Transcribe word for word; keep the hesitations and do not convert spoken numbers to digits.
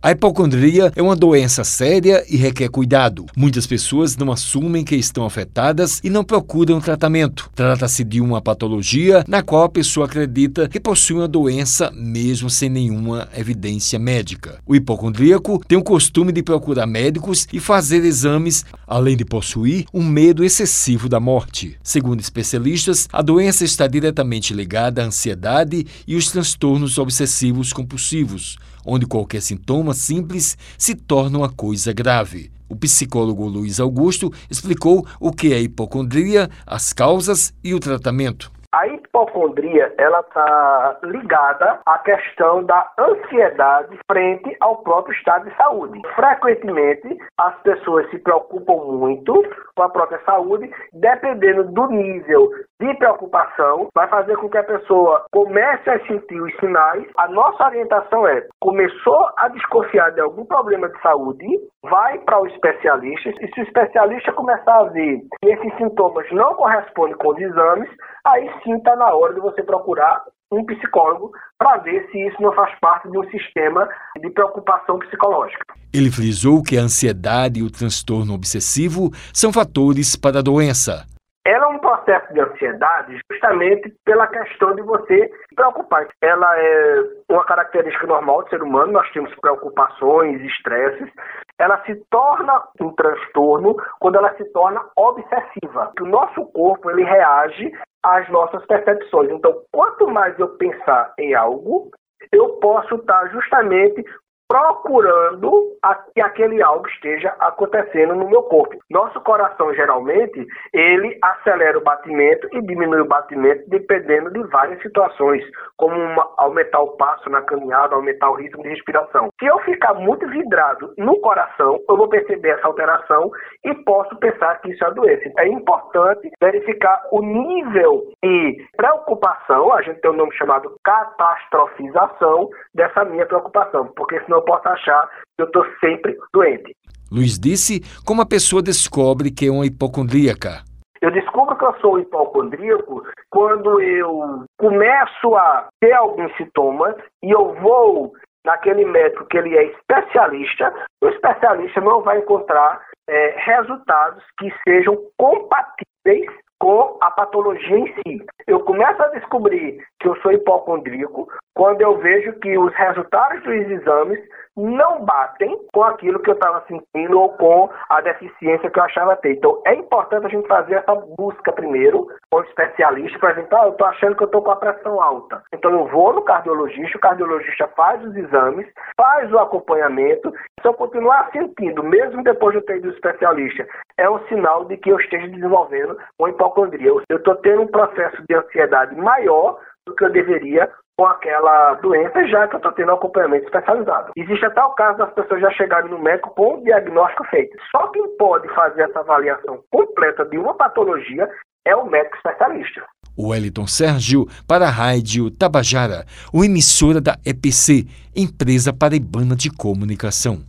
A hipocondria é uma doença séria e requer cuidado. Muitas pessoas não assumem que estão afetadas e não procuram tratamento. Trata-se de uma patologia na qual a pessoa acredita que possui uma doença mesmo sem nenhuma evidência médica. O hipocondríaco tem o costume de procurar médicos e fazer exames, além de possuir um medo excessivo da morte. Segundo especialistas, a doença está diretamente ligada à ansiedade e os transtornos obsessivos compulsivos, onde qualquer sintoma simples se torna uma coisa grave. O psicólogo Luiz Augusto explicou o que é hipocondria, as causas e o tratamento. A hipocondria, ela está ligada à questão da ansiedade frente ao próprio estado de saúde. Frequentemente, as pessoas se preocupam muito com a própria saúde, dependendo do nível de preocupação, vai fazer com que a pessoa comece a sentir os sinais. A nossa orientação é, começou a desconfiar de algum problema de saúde, vai para o especialista, e se o especialista começar a ver que esses sintomas não correspondem com os exames, aí sim está na hora de você procurar um psicólogo para ver se isso não faz parte de um sistema de preocupação psicológica. Ele frisou que a ansiedade e o transtorno obsessivo são fatores para a doença. Ela é um processo de ansiedade justamente pela questão de você se preocupar. Ela é uma característica normal do ser humano, nós temos preocupações, estresses. Ela se torna um transtorno quando ela se torna obsessiva. O nosso corpo ele reage às nossas percepções. Então, quanto mais eu pensar em algo, eu posso estar justamente procurando a, que aquele algo esteja acontecendo no meu corpo. Nosso coração, geralmente, ele acelera o batimento e diminui o batimento dependendo de várias situações, como uma, aumentar o passo na caminhada, aumentar o ritmo de respiração. Se eu ficar muito vidrado no coração, eu vou perceber essa alteração e posso pensar que isso é doença. É importante verificar o nível de preocupação, a gente tem um nome chamado catastrofização dessa minha preocupação, porque senão eu posso achar que eu estou sempre doente. Luiz disse como a pessoa descobre que é uma hipocondríaca. Eu descubro que eu sou hipocondríaco quando eu começo a ter alguns sintomas e eu vou naquele médico que ele é especialista. O especialista não vai encontrar é, resultados que sejam compatíveis com a patologia em si. Eu começo a descobrir que eu sou hipocondríaco quando eu vejo que os resultados dos exames não batem com aquilo que eu estava sentindo ou com a deficiência que eu achava ter. Então, é importante a gente fazer essa busca primeiro com o especialista para gente, ah, eu estou achando que eu estou com a pressão alta. Então, eu vou no cardiologista, o cardiologista faz os exames, faz o acompanhamento. Se eu continuar sentindo, mesmo depois de eu ter ido ao especialista, é um sinal de que eu esteja desenvolvendo uma hipocondria. Eu estou tendo um processo de ansiedade maior do que eu deveria com aquela doença, já que eu estou tendo um acompanhamento especializado. Existe até o caso das pessoas já chegarem no médico com o diagnóstico feito. Só quem pode fazer essa avaliação completa de uma patologia é o médico especialista. O Elton Sérgio para a Rádio Tabajara, uma emissora da E P C, Empresa Paraibana de Comunicação.